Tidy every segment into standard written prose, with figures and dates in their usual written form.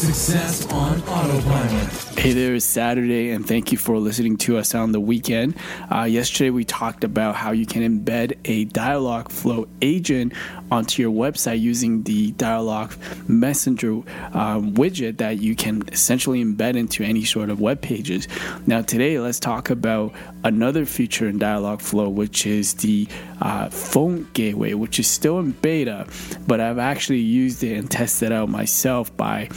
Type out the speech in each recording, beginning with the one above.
Success on autopilot. Hey there, it's Saturday, and thank you for listening to us on the weekend. Yesterday, we talked about how you can embed a Dialogflow agent onto your website using the Dialog Messenger widget that you can essentially embed into any sort of web pages. Now, today, let's talk about another feature in Dialogflow, which is the Phone Gateway, which is still in beta, but I've actually used it and tested it out myself by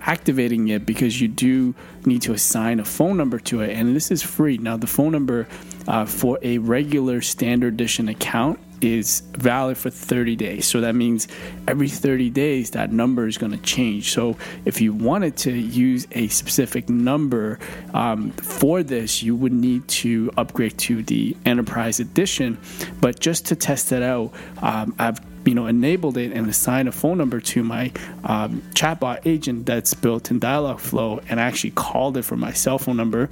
activating it, because you do need to assign a phone number to it, and this is free. Now, the phone number for a regular standard edition account is valid for 30 days. So that means every 30 days that number is going to change. So if you wanted to use a specific number for this, you would need to upgrade to the Enterprise Edition. But just to test it out, I've enabled it and assigned a phone number to my chatbot agent that's built in Dialogflow, and I actually called it from my cell phone number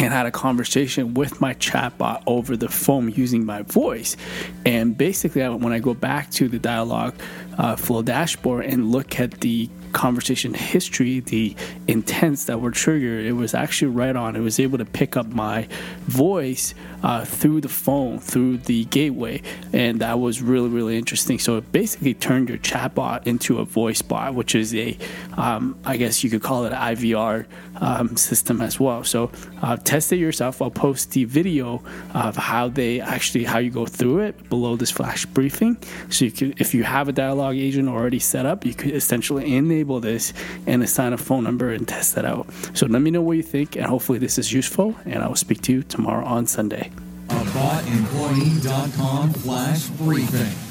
and had a conversation with my chatbot over the phone using my voice. And basically, when I go back to the Dialogflow dashboard and look at the conversation history, the intents that were triggered, it was actually right on. It was able to pick up my voice through the phone, through the gateway, and that was really, really interesting. So it basically turned your chatbot into a voice bot, which is a, I guess you could call it an IVR system as well. So test it yourself. I'll post the video of how you go through it below this flash briefing. So you can, if you have a dialogue agent already set up, you could essentially enable this and assign a phone number and test that out. So let me know what you think, and hopefully this is useful, and I will speak to you tomorrow on Sunday. AboutEmployee.com/briefing